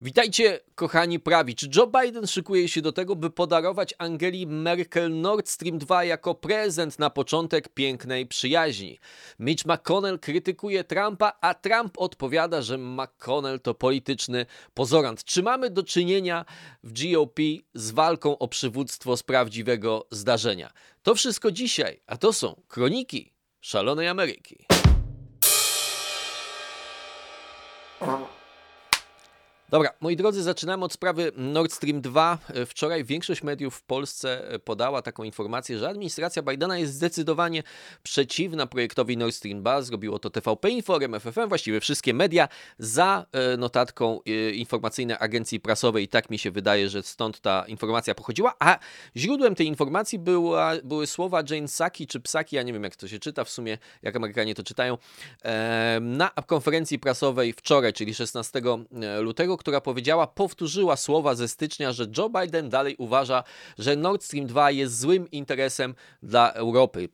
Witajcie, kochani prawi. Czy Joe Biden szykuje się do tego, by podarować Angeli Merkel Nord Stream 2 jako prezent na początek pięknej przyjaźni? Mitch McConnell krytykuje Trumpa, a Trump odpowiada, że McConnell to polityczny pozorant. Czy mamy do czynienia w GOP z walką o przywództwo z prawdziwego zdarzenia? To wszystko dzisiaj, a to są Kroniki Szalonej Ameryki. Dobra, moi drodzy, zaczynamy od sprawy Nord Stream 2. Wczoraj większość mediów w Polsce podała taką informację, że administracja Bidena jest zdecydowanie przeciwna projektowi Nord Stream 2. Zrobiło to TVP Info, RMF FM, właściwie wszystkie media, za notatką informacyjnej agencji prasowej. Tak mi się wydaje, że stąd ta informacja pochodziła, a źródłem tej informacji były słowa Jane Psaki, czy Psaki, ja nie wiem jak to się czyta, w sumie jak Amerykanie to czytają, na konferencji prasowej wczoraj, czyli 16 lutego, która powtórzyła słowa ze stycznia, że Joe Biden dalej uważa, że Nord Stream 2 jest złym interesem dla Europy.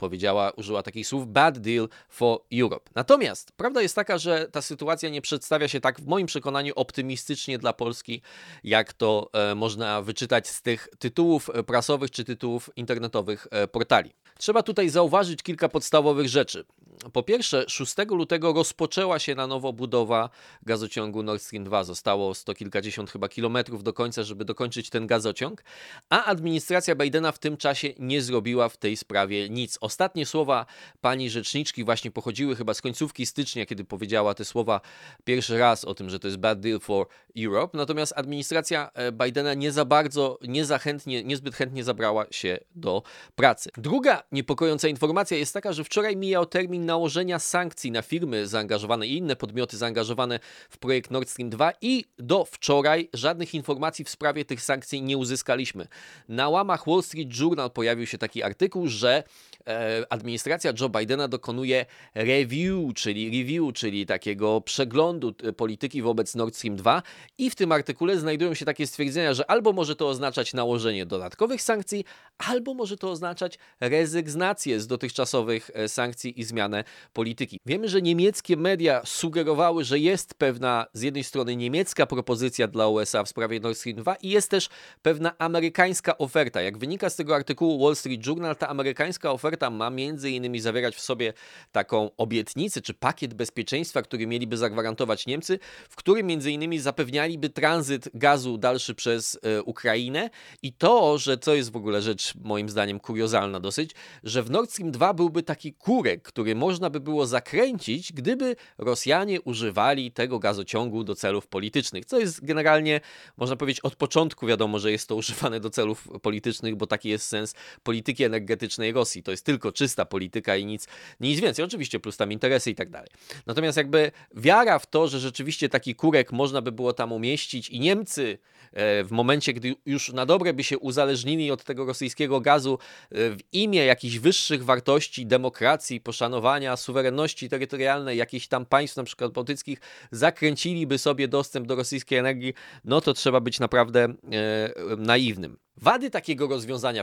Użyła takich słów, bad deal for Europe. Natomiast prawda jest taka, że ta sytuacja nie przedstawia się tak, w moim przekonaniu, optymistycznie dla Polski, jak to można wyczytać z tych tytułów prasowych czy tytułów internetowych portali. Trzeba tutaj zauważyć kilka podstawowych rzeczy. Po pierwsze, 6 lutego rozpoczęła się na nowo budowa gazociągu Nord Stream 2. Zostało sto kilkadziesiąt chyba kilometrów do końca, żeby dokończyć ten gazociąg, a administracja Bidena w tym czasie nie zrobiła w tej sprawie nic. Ostatnie słowa pani rzeczniczki właśnie pochodziły chyba z końcówki stycznia, kiedy powiedziała te słowa pierwszy raz o tym, że to jest bad deal for Europe, natomiast administracja Bidena niezbyt chętnie zabrała się do pracy. Druga niepokojąca informacja jest taka, że wczoraj mijał termin nałożenia sankcji na firmy zaangażowane i inne podmioty zaangażowane w projekt Nord Stream 2 i do wczoraj żadnych informacji w sprawie tych sankcji nie uzyskaliśmy. Na łamach Wall Street Journal pojawił się taki artykuł, że administracja Joe Bidena dokonuje review, czyli takiego przeglądu polityki wobec Nord Stream 2 i w tym artykule znajdują się takie stwierdzenia, że albo może to oznaczać nałożenie dodatkowych sankcji, albo może to oznaczać rezygnację z dotychczasowych sankcji i zmianę polityki. Wiemy, że niemieckie media sugerowały, że jest pewna z jednej strony niemiecka propozycja dla USA w sprawie Nord Stream 2 i jest też pewna amerykańska oferta. Jak wynika z tego artykułu Wall Street Journal, ta amerykańska oferta ma między innymi zawierać w sobie taką obietnicę czy pakiet bezpieczeństwa, który mieliby zagwarantować Niemcy, w którym między innymi zapewnialiby tranzyt gazu dalszy przez Ukrainę i to, że co jest w ogóle rzecz moim zdaniem kuriozalna dosyć, że w Nord Stream 2 byłby taki kurek, który można by było zakręcić, gdyby Rosjanie używali tego gazociągu do celów politycznych, co jest generalnie, można powiedzieć, od początku wiadomo, że jest to używane do celów politycznych, bo taki jest sens polityki energetycznej Rosji. To jest tylko czysta polityka i nic więcej. Oczywiście plus tam interesy i tak dalej. Natomiast jakby wiara w to, że rzeczywiście taki kurek można by było tam umieścić i Niemcy w momencie, gdy już na dobre by się uzależnili od tego rosyjskiego gazu w imię jakichś wyższych wartości, demokracji, poszanowania, suwerenności terytorialnej jakichś tam państw, na przykład bałtyckich, zakręciliby sobie dostęp do rosyjskiej energii, no to trzeba być naprawdę naiwnym. Wady takiego rozwiązania,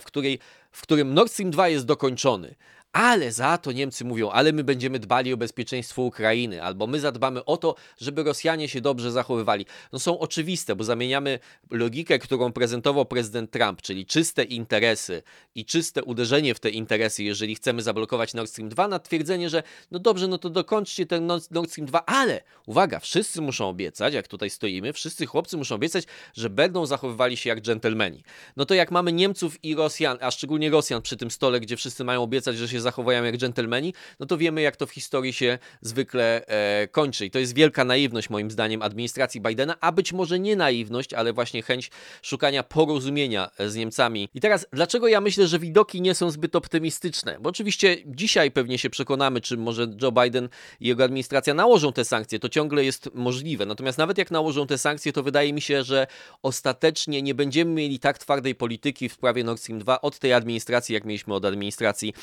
w którym Nord Stream 2 jest dokończony, ale za to Niemcy mówią, ale my będziemy dbali o bezpieczeństwo Ukrainy, albo my zadbamy o to, żeby Rosjanie się dobrze zachowywali. No są oczywiste, bo zamieniamy logikę, którą prezentował prezydent Trump, czyli czyste interesy i czyste uderzenie w te interesy, jeżeli chcemy zablokować Nord Stream 2, na twierdzenie, że no dobrze, no to dokończcie ten Nord Stream 2, ale uwaga, wszyscy muszą obiecać, jak tutaj stoimy, wszyscy chłopcy muszą obiecać, że będą zachowywali się jak dżentelmeni. No to jak mamy Niemców i Rosjan, a szczególnie Rosjan przy tym stole, gdzie wszyscy mają obiecać, że się zachowają jak dżentelmeni, no to wiemy, jak to w historii się zwykle kończy. I to jest wielka naiwność, moim zdaniem, administracji Bidena, a być może nie naiwność, ale właśnie chęć szukania porozumienia z Niemcami. I teraz, dlaczego ja myślę, że widoki nie są zbyt optymistyczne? Bo oczywiście dzisiaj pewnie się przekonamy, czy może Joe Biden i jego administracja nałożą te sankcje. To ciągle jest możliwe. Natomiast nawet jak nałożą te sankcje, to wydaje mi się, że ostatecznie nie będziemy mieli tak twardej polityki w sprawie Nord Stream 2 od tej administracji, jak mieliśmy od administracji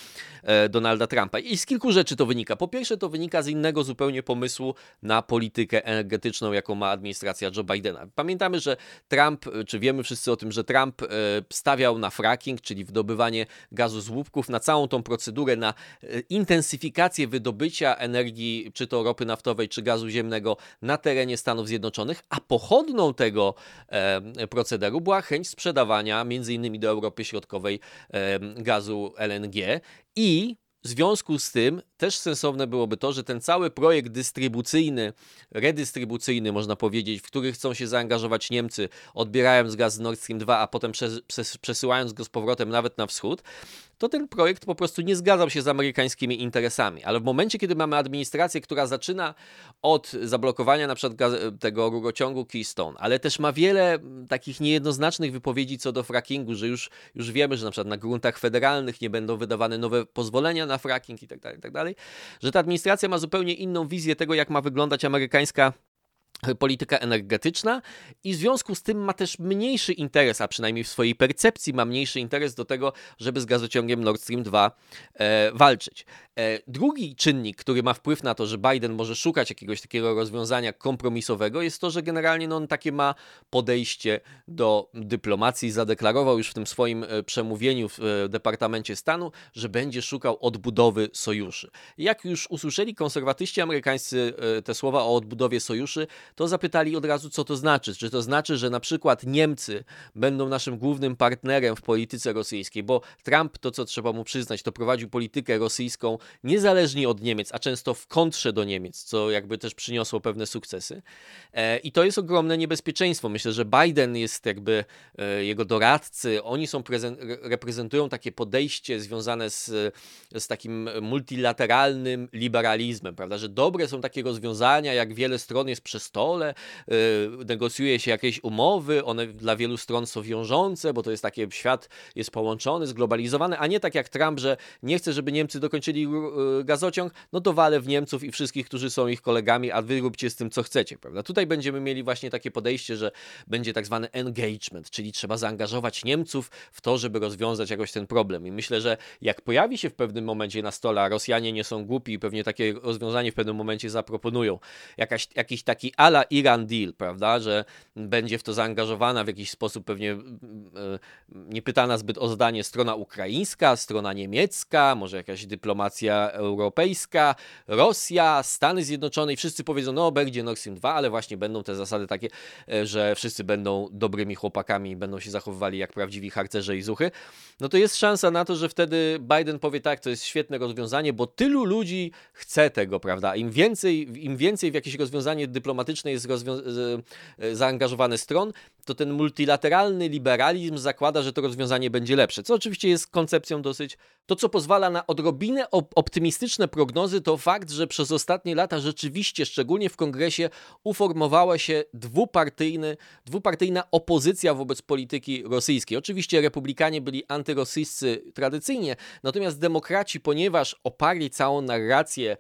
Donalda Trumpa. I z kilku rzeczy to wynika. Po pierwsze, to wynika z innego zupełnie pomysłu na politykę energetyczną, jaką ma administracja Joe Bidena. Pamiętamy, że Trump, czy wiemy wszyscy o tym, że Trump stawiał na fracking, czyli wydobywanie gazu z łupków, na całą tą procedurę, na intensyfikację wydobycia energii, czy to ropy naftowej, czy gazu ziemnego na terenie Stanów Zjednoczonych, a pochodną tego procederu była chęć sprzedawania między innymi do Europy Środkowej gazu LNG i w związku z tym też sensowne byłoby to, że ten cały projekt dystrybucyjny, redystrybucyjny można powiedzieć, w który chcą się zaangażować Niemcy, odbierając gaz z Nord Stream 2, a potem przesyłając go z powrotem nawet na wschód, to ten projekt po prostu nie zgadzał się z amerykańskimi interesami. Ale w momencie, kiedy mamy administrację, która zaczyna od zablokowania na przykład tego rurociągu Keystone, ale też ma wiele takich niejednoznacznych wypowiedzi co do frackingu, że już wiemy, że na przykład na gruntach federalnych nie będą wydawane nowe pozwolenia na fracking i tak dalej, że ta administracja ma zupełnie inną wizję tego, jak ma wyglądać amerykańska polityka energetyczna i w związku z tym ma też mniejszy interes, a przynajmniej w swojej percepcji ma mniejszy interes do tego, żeby z gazociągiem Nord Stream 2 walczyć. Drugi czynnik, który ma wpływ na to, że Biden może szukać jakiegoś takiego rozwiązania kompromisowego, jest to, że generalnie on takie ma podejście do dyplomacji. Zadeklarował już w tym swoim przemówieniu w Departamencie Stanu, że będzie szukał odbudowy sojuszy. Jak już usłyszeli konserwatyści amerykańscy te słowa o odbudowie sojuszy, to zapytali od razu, co to znaczy. Czy to znaczy, że na przykład Niemcy będą naszym głównym partnerem w polityce rosyjskiej, bo Trump, to co trzeba mu przyznać, to prowadził politykę rosyjską niezależnie od Niemiec, a często w kontrze do Niemiec, co jakby też przyniosło pewne sukcesy. I to jest ogromne niebezpieczeństwo. Myślę, że Biden jest jakby jego doradcy, oni są reprezentują takie podejście związane z takim multilateralnym liberalizmem, prawda, że dobre są takie rozwiązania, jak wiele stron jest przy stole, negocjuje się jakieś umowy, one dla wielu stron są wiążące, bo to jest taki świat jest połączony, zglobalizowany, a nie tak jak Trump, że nie chce, żeby Niemcy dokończyli gazociąg, no to walę w Niemców i wszystkich, którzy są ich kolegami, a wy róbcie z tym, co chcecie, prawda? Tutaj będziemy mieli właśnie takie podejście, że będzie tak zwany engagement, czyli trzeba zaangażować Niemców w to, żeby rozwiązać jakoś ten problem. I myślę, że jak pojawi się w pewnym momencie na stole, a Rosjanie nie są głupi i pewnie takie rozwiązanie w pewnym momencie zaproponują, jakiś taki ala Iran deal, prawda, że będzie w to zaangażowana w jakiś sposób pewnie nie pytana zbyt o zdanie strona ukraińska, strona niemiecka, może jakaś dyplomacja europejska, Rosja, Stany Zjednoczone i wszyscy powiedzą, no będzie Nord Stream 2, ale właśnie będą te zasady takie, że wszyscy będą dobrymi chłopakami i będą się zachowywali jak prawdziwi harcerze i zuchy, no to jest szansa na to, że wtedy Biden powie tak, to jest świetne rozwiązanie, bo tylu ludzi chce tego, prawda, im więcej w jakieś rozwiązanie dyplomatyczne jest zaangażowane stron, to ten multilateralny liberalizm zakłada, że to rozwiązanie będzie lepsze, co oczywiście jest koncepcją dosyć. To, co pozwala na odrobinę optymistyczne prognozy, to fakt, że przez ostatnie lata rzeczywiście, szczególnie w Kongresie, uformowała się dwupartyjna opozycja wobec polityki rosyjskiej. Oczywiście republikanie byli antyrosyjscy tradycyjnie, natomiast demokraci, ponieważ oparli całą narrację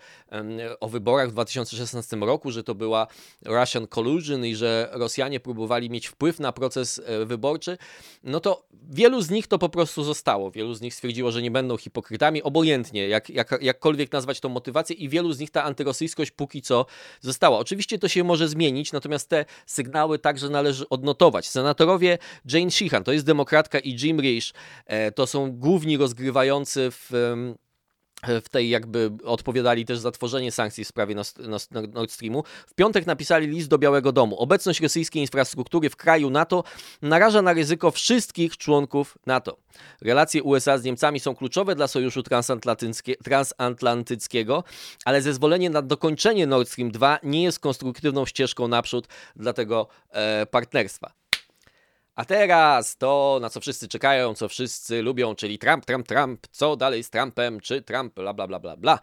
o wyborach w 2016 roku, że to była Russian collusion i że Rosjanie próbowali mieć wpływ na proces wyborczy, no to wielu z nich to po prostu zostało. Wielu z nich stwierdziło, że nie będą hipokrytami, obojętnie, jakkolwiek nazwać tą motywację i wielu z nich ta antyrosyjskość póki co została. Oczywiście to się może zmienić, natomiast te sygnały także należy odnotować. Senatorowie Jane Sheehan, to jest demokratka, i Jim Risch, to są główni rozgrywający w tej jakby odpowiadali też za tworzenie sankcji w sprawie Nord Streamu. W piątek napisali list do Białego Domu. Obecność rosyjskiej infrastruktury w kraju NATO naraża na ryzyko wszystkich członków NATO. Relacje USA z Niemcami są kluczowe dla sojuszu transatlantyckiego, ale zezwolenie na dokończenie Nord Stream 2 nie jest konstruktywną ścieżką naprzód dla tego partnerstwa. A teraz to, na co wszyscy czekają, co wszyscy lubią, czyli Trump, co dalej z Trumpem, czy Trump, bla.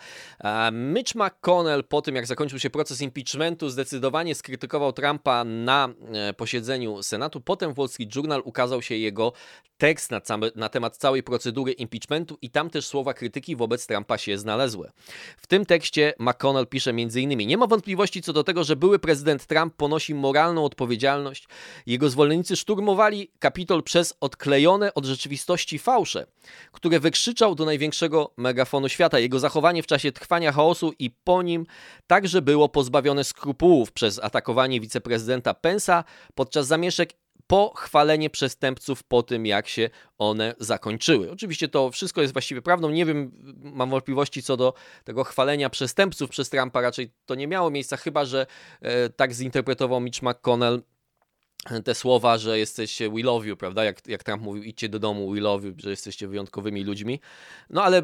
Mitch McConnell po tym, jak zakończył się proces impeachmentu, zdecydowanie skrytykował Trumpa na posiedzeniu Senatu. Potem w Wall Street Journal ukazał się jego tekst na temat całej procedury impeachmentu i tam też słowa krytyki wobec Trumpa się znalazły. W tym tekście McConnell pisze m.in. nie ma wątpliwości co do tego, że były prezydent Trump ponosi moralną odpowiedzialność. Jego zwolennicy szturmowali Kapitol przez odklejone od rzeczywistości fałsze, które wykrzyczał do największego megafonu świata. Jego zachowanie w czasie trwania chaosu i po nim także było pozbawione skrupułów przez atakowanie wiceprezydenta Pence'a podczas zamieszek, po chwalenie przestępców po tym, jak się one zakończyły. Oczywiście to wszystko jest właściwie prawdą. Nie wiem, mam wątpliwości co do tego chwalenia przestępców przez Trumpa. Raczej to nie miało miejsca, chyba że tak zinterpretował Mitch McConnell te słowa, że jesteście we love you, prawda? Jak Trump mówił, idźcie do domu, we love you, że jesteście wyjątkowymi ludźmi. No ale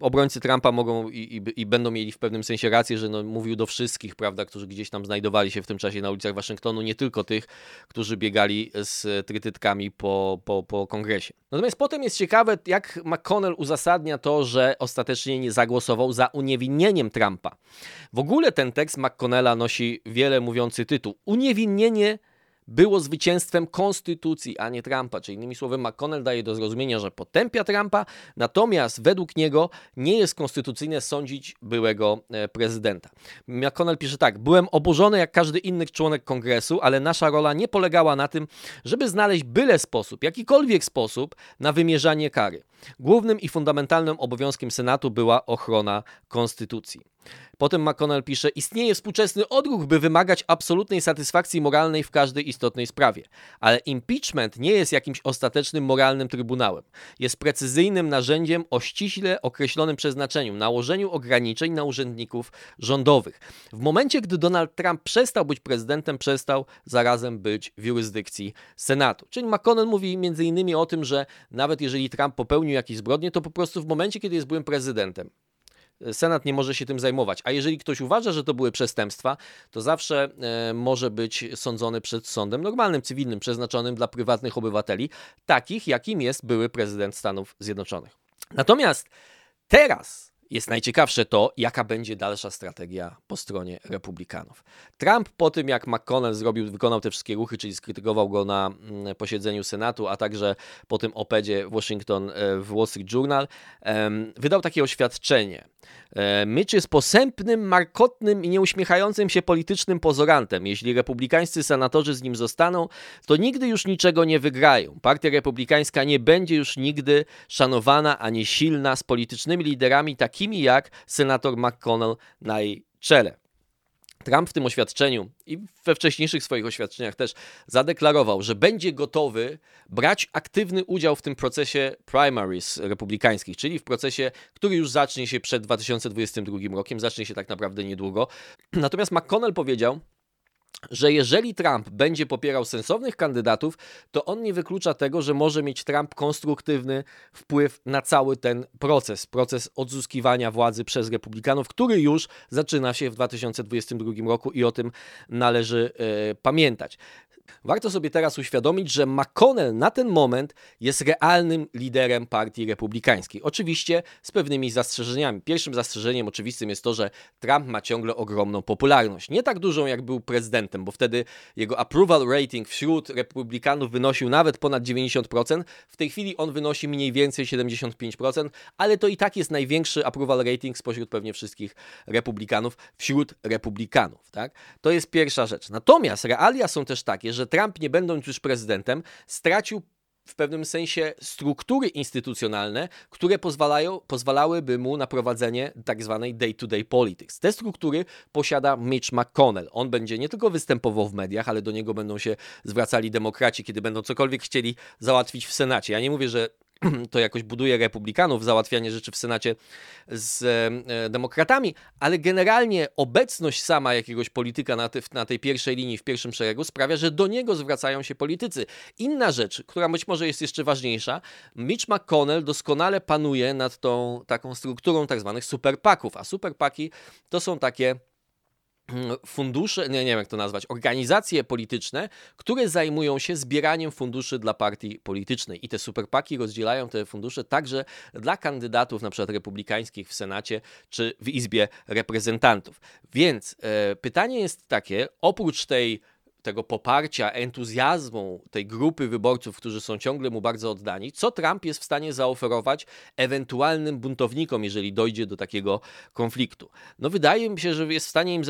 obrońcy Trumpa mogą i będą mieli w pewnym sensie rację, że no, mówił do wszystkich, prawda, którzy gdzieś tam znajdowali się w tym czasie na ulicach Waszyngtonu, nie tylko tych, którzy biegali z trytytkami po kongresie. Natomiast potem jest ciekawe, jak McConnell uzasadnia to, że ostatecznie nie zagłosował za uniewinnieniem Trumpa. W ogóle ten tekst McConnella nosi wiele mówiący tytuł. Uniewinnienie było zwycięstwem konstytucji, a nie Trumpa. Czyli innymi słowy McConnell daje do zrozumienia, że potępia Trumpa, natomiast według niego nie jest konstytucyjne sądzić byłego prezydenta. McConnell pisze tak: byłem oburzony jak każdy inny członek kongresu, ale nasza rola nie polegała na tym, żeby znaleźć byle sposób, jakikolwiek sposób na wymierzanie kary. Głównym i fundamentalnym obowiązkiem Senatu była ochrona konstytucji. Potem McConnell pisze: istnieje współczesny odruch, by wymagać absolutnej satysfakcji moralnej w każdej istotnej sprawie, ale impeachment nie jest jakimś ostatecznym moralnym trybunałem. Jest precyzyjnym narzędziem o ściśle określonym przeznaczeniu, nałożeniu ograniczeń na urzędników rządowych. W momencie, gdy Donald Trump przestał być prezydentem, przestał zarazem być w jurysdykcji Senatu. Czyli McConnell mówi m.in. o tym, że nawet jeżeli Trump popełnił jakieś zbrodnie, to po prostu w momencie, kiedy jest byłym prezydentem, Senat nie może się tym zajmować, a jeżeli ktoś uważa, że to były przestępstwa, to zawsze może być sądzony przed sądem normalnym, cywilnym, przeznaczonym dla prywatnych obywateli, takich jakim jest były prezydent Stanów Zjednoczonych. Natomiast teraz jest najciekawsze to, jaka będzie dalsza strategia po stronie Republikanów. Trump po tym, jak McConnell wykonał te wszystkie ruchy, czyli skrytykował go na posiedzeniu Senatu, a także po tym opedzie Washington w Wall Street Journal, wydał takie oświadczenie. Mitch jest posępnym, markotnym i nieuśmiechającym się politycznym pozorantem. Jeśli republikańscy senatorzy z nim zostaną, to nigdy już niczego nie wygrają. Partia republikańska nie będzie już nigdy szanowana ani silna, z politycznymi liderami takimi jak senator McConnell na jej czele. Trump w tym oświadczeniu i we wcześniejszych swoich oświadczeniach też zadeklarował, że będzie gotowy brać aktywny udział w tym procesie primaries republikańskich, czyli w procesie, który już zacznie się przed 2022 rokiem, zacznie się tak naprawdę niedługo. Natomiast McConnell powiedział, że jeżeli Trump będzie popierał sensownych kandydatów, to on nie wyklucza tego, że może mieć Trump konstruktywny wpływ na cały ten proces, proces odzyskiwania władzy przez republikanów, który już zaczyna się w 2022 roku i o tym należy pamiętać. Warto sobie teraz uświadomić, że McConnell na ten moment jest realnym liderem partii republikańskiej. Oczywiście z pewnymi zastrzeżeniami. Pierwszym zastrzeżeniem oczywistym jest to, że Trump ma ciągle ogromną popularność. Nie tak dużą, jak był prezydentem, bo wtedy jego approval rating wśród republikanów wynosił nawet ponad 90%. W tej chwili on wynosi mniej więcej 75%, ale to i tak jest największy approval rating spośród pewnie wszystkich republikanów wśród republikanów. Tak? To jest pierwsza rzecz. Natomiast realia są też takie, że Trump, nie będąc już prezydentem, stracił w pewnym sensie struktury instytucjonalne, które pozwalałyby mu na prowadzenie tak zwanej day-to-day politics. Te struktury posiada Mitch McConnell. On będzie nie tylko występował w mediach, ale do niego będą się zwracali demokraci, kiedy będą cokolwiek chcieli załatwić w Senacie. Ja nie mówię, że to jakoś buduje republikanów, załatwianie rzeczy w Senacie z demokratami, ale generalnie obecność sama jakiegoś polityka na tej pierwszej linii, w pierwszym szeregu sprawia, że do niego zwracają się politycy. Inna rzecz, która być może jest jeszcze ważniejsza, Mitch McConnell doskonale panuje nad tą taką strukturą tak zwanych superpaków, a superpaki to są takie fundusze, nie wiem jak to nazwać, organizacje polityczne, które zajmują się zbieraniem funduszy dla partii politycznej i te superpaki rozdzielają te fundusze także dla kandydatów na przykład republikańskich w Senacie czy w Izbie Reprezentantów. Więc pytanie jest takie, oprócz tej tego poparcia, entuzjazmu tej grupy wyborców, którzy są ciągle mu bardzo oddani, co Trump jest w stanie zaoferować ewentualnym buntownikom, jeżeli dojdzie do takiego konfliktu. No wydaje mi się, że jest w stanie im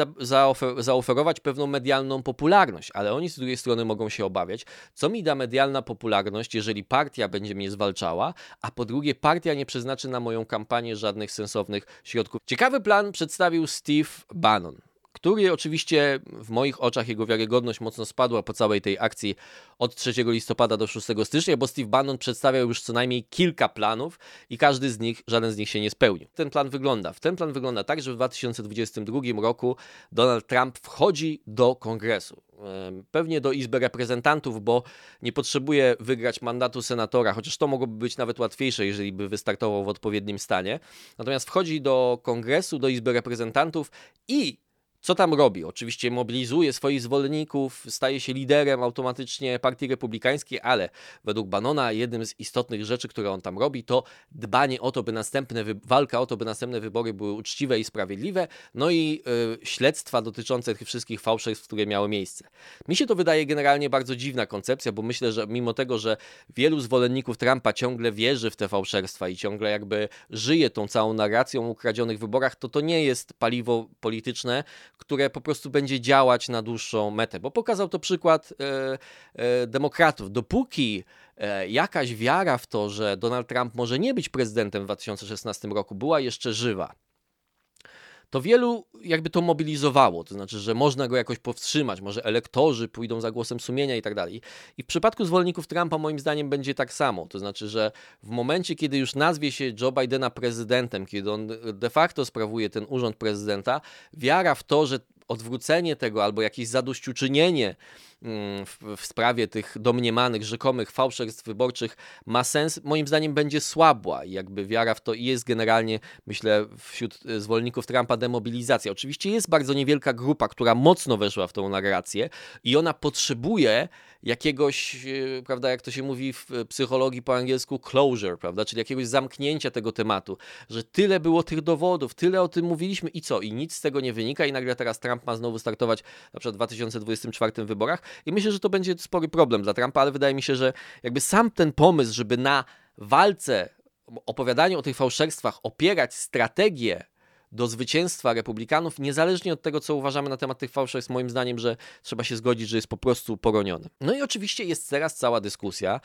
zaoferować pewną medialną popularność, ale oni z drugiej strony mogą się obawiać, co mi da medialna popularność, jeżeli partia będzie mnie zwalczała, a po drugie partia nie przeznaczy na moją kampanię żadnych sensownych środków. Ciekawy plan przedstawił Steve Bannon, który oczywiście w moich oczach jego wiarygodność mocno spadła po całej tej akcji od 3 listopada do 6 stycznia, bo Steve Bannon przedstawiał już co najmniej kilka planów i każdy z nich, żaden z nich się nie spełnił. Ten plan wygląda tak, że w 2022 roku Donald Trump wchodzi do Kongresu. Pewnie do Izby Reprezentantów, bo nie potrzebuje wygrać mandatu senatora, chociaż to mogłoby być nawet łatwiejsze, jeżeli by wystartował w odpowiednim stanie. Natomiast wchodzi do Kongresu, do Izby Reprezentantów i co tam robi? Oczywiście mobilizuje swoich zwolenników, staje się liderem automatycznie Partii Republikańskiej, ale według Bannona jednym z istotnych rzeczy, które on tam robi, to dbanie o to, by walka o to, by następne wybory były uczciwe i sprawiedliwe, no i śledztwa dotyczące tych wszystkich fałszerstw, które miały miejsce. Mi się to wydaje generalnie bardzo dziwna koncepcja, bo myślę, że mimo tego, że wielu zwolenników Trumpa ciągle wierzy w te fałszerstwa i ciągle jakby żyje tą całą narracją o ukradzionych wyborach, to nie jest paliwo polityczne, które po prostu będzie działać na dłuższą metę, bo pokazał to przykład demokratów. Dopóki jakaś wiara w to, że Donald Trump może nie być prezydentem w 2016 roku, była jeszcze żywa, to wielu jakby to mobilizowało, to znaczy, że można go jakoś powstrzymać, może elektorzy pójdą za głosem sumienia i tak dalej. I w przypadku zwolenników Trumpa moim zdaniem będzie tak samo, to znaczy, że w momencie, kiedy już nazwie się Joe Bidena prezydentem, kiedy on de facto sprawuje ten urząd prezydenta, wiara w to, że odwrócenie tego albo jakieś zadośćuczynienie w sprawie tych domniemanych, rzekomych fałszerstw wyborczych ma sens, moim zdaniem będzie słabła i jakby wiara w to jest generalnie, myślę, wśród zwolenników Trumpa demobilizacja. Oczywiście jest bardzo niewielka grupa, która mocno weszła w tą narrację i ona potrzebuje jakiegoś, prawda, jak to się mówi w psychologii po angielsku, closure, prawda, czyli jakiegoś zamknięcia tego tematu, że tyle było tych dowodów, tyle o tym mówiliśmy i co? I nic z tego nie wynika i nagle teraz Trump ma znowu startować na przykład w 2024 wyborach i myślę, że to będzie spory problem dla Trumpa, ale wydaje mi się, że jakby sam ten pomysł, żeby na walce, opowiadaniu o tych fałszerstwach opierać strategię do zwycięstwa Republikanów, niezależnie od tego, co uważamy na temat tych fałszerstw, moim zdaniem, że trzeba się zgodzić, że jest po prostu poroniony. No i oczywiście jest teraz cała dyskusja,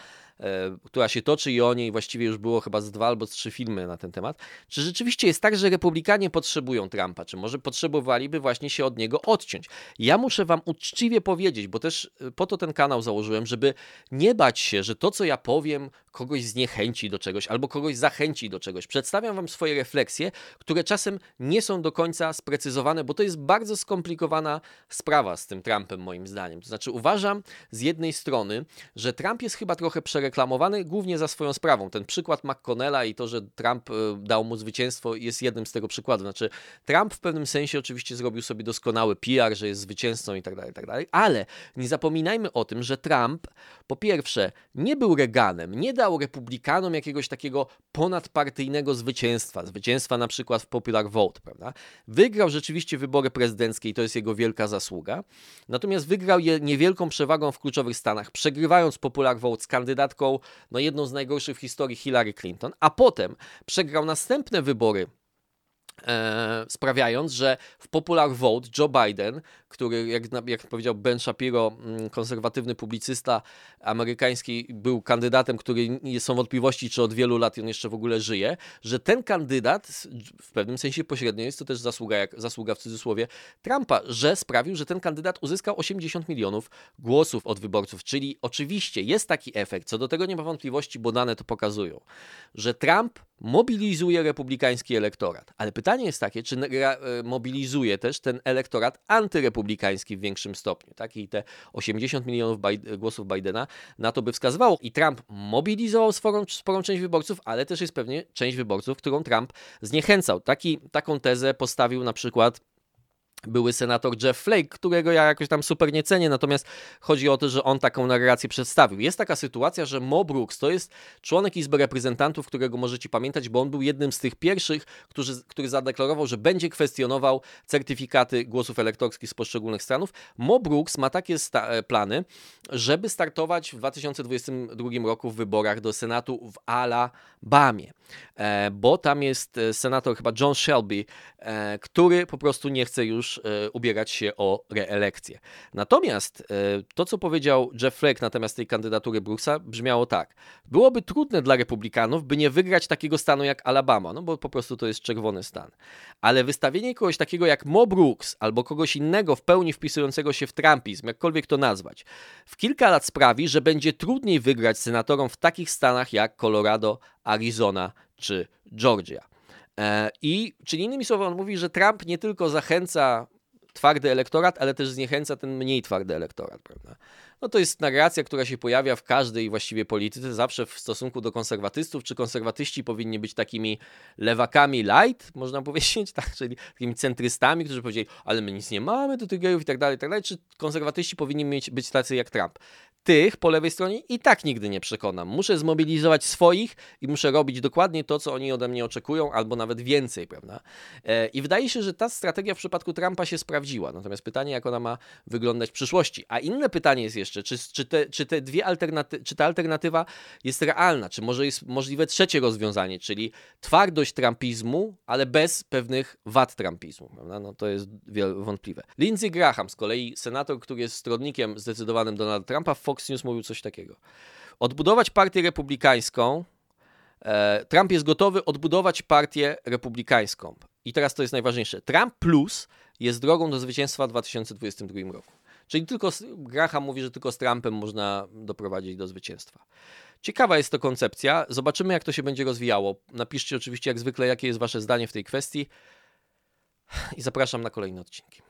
która się toczy i o niej właściwie już było chyba z 2 albo 3 filmy na ten temat. Czy rzeczywiście jest tak, że Republikanie potrzebują Trumpa? Czy może potrzebowaliby właśnie się od niego odciąć? Ja muszę wam uczciwie powiedzieć, bo też po to ten kanał założyłem, żeby nie bać się, że to, co ja powiem, kogoś zniechęci do czegoś albo kogoś zachęci do czegoś. Przedstawiam wam swoje refleksje, które czasem nie są do końca sprecyzowane, bo to jest bardzo skomplikowana sprawa z tym Trumpem moim zdaniem. To znaczy uważam z jednej strony, że Trump jest chyba trochę przereklamowany głównie za swoją sprawą. Ten przykład McConnella i to, że Trump dał mu zwycięstwo jest jednym z tego przykładów. Znaczy Trump w pewnym sensie oczywiście zrobił sobie doskonały PR, że jest zwycięzcą i tak dalej, ale nie zapominajmy o tym, że Trump po pierwsze nie był Reaganem, nie dał Republikanom jakiegoś takiego ponadpartyjnego zwycięstwa na przykład w popular vote. Prawda? Wygrał rzeczywiście wybory prezydenckie i to jest jego wielka zasługa, natomiast wygrał je niewielką przewagą w kluczowych stanach, przegrywając popular vote z kandydatką, no jedną z najgorszych w historii Hillary Clinton, a potem przegrał następne wybory, sprawiając, że w popular vote Joe Biden, który jak powiedział Ben Shapiro, konserwatywny publicysta amerykański, był kandydatem, który są wątpliwości, czy od wielu lat on jeszcze w ogóle żyje, że ten kandydat w pewnym sensie pośrednio jest to też zasługa w cudzysłowie Trumpa, że sprawił, że ten kandydat uzyskał 80 milionów głosów od wyborców, czyli oczywiście jest taki efekt, co do tego nie ma wątpliwości, bo dane to pokazują, że Trump mobilizuje republikański elektorat, ale pytanie jest takie, czy mobilizuje też ten elektorat antyrepublikański w większym stopniu. Tak? I te 80 milionów głosów Bidena na to by wskazywało. I Trump mobilizował sporą część wyborców, ale też jest pewnie część wyborców, którą Trump zniechęcał. Taką tezę postawił na przykład były senator Jeff Flake, którego ja jakoś tam super nie cenię, natomiast chodzi o to, że on taką narrację przedstawił. Jest taka sytuacja, że Mo Brooks to jest członek Izby Reprezentantów, którego możecie pamiętać, bo on był jednym z tych pierwszych, który zadeklarował, że będzie kwestionował certyfikaty głosów elektorskich z poszczególnych stanów. Mo Brooks ma takie plany, żeby startować w 2022 roku w wyborach do Senatu w Alabamie, bo tam jest senator chyba John Shelby, który po prostu nie chce już ubierać się o reelekcję. Natomiast to, co powiedział Jeff Flake natomiast tej kandydatury Brooksa, brzmiało tak. Byłoby trudne dla republikanów, by nie wygrać takiego stanu jak Alabama, no bo po prostu to jest czerwony stan. Ale wystawienie kogoś takiego jak Mo Brooks albo kogoś innego w pełni wpisującego się w trumpizm, jakkolwiek to nazwać, w kilka lat sprawi, że będzie trudniej wygrać senatorom w takich stanach jak Colorado, Arizona czy Georgia. I czyli innymi słowy on mówi, że Trump nie tylko zachęca twardy elektorat, ale też zniechęca ten mniej twardy elektorat, prawda? No to jest narracja, która się pojawia w każdej właściwie polityce, zawsze w stosunku do konserwatystów, czy konserwatyści powinni być takimi lewakami light, można powiedzieć, tak, czyli takimi centrystami, którzy powiedzieli, ale my nic nie mamy do tych gejów i tak dalej, czy konserwatyści powinni być tacy jak Trump. Tych po lewej stronie i tak nigdy nie przekonam. Muszę zmobilizować swoich i muszę robić dokładnie to, co oni ode mnie oczekują, albo nawet więcej, prawda? I wydaje się, że ta strategia w przypadku Trumpa się sprawdziła. Natomiast pytanie, jak ona ma wyglądać w przyszłości. A inne pytanie jest jeszcze, czy ta alternatywa jest realna, czy może jest możliwe trzecie rozwiązanie, czyli twardość trumpizmu, ale bez pewnych wad trumpizmu, prawda? No to jest wątpliwe. Lindsay Graham, z kolei senator, który jest stronnikiem zdecydowanym Donalda Trumpa, w Fox News mówił coś takiego. Odbudować partię republikańską. Trump jest gotowy odbudować partię republikańską. I teraz to jest najważniejsze. Trump plus jest drogą do zwycięstwa w 2022 roku. Czyli tylko Graham mówi, że tylko z Trumpem można doprowadzić do zwycięstwa. Ciekawa jest to koncepcja. Zobaczymy, jak to się będzie rozwijało. Napiszcie oczywiście, jak zwykle, jakie jest wasze zdanie w tej kwestii. I zapraszam na kolejne odcinki.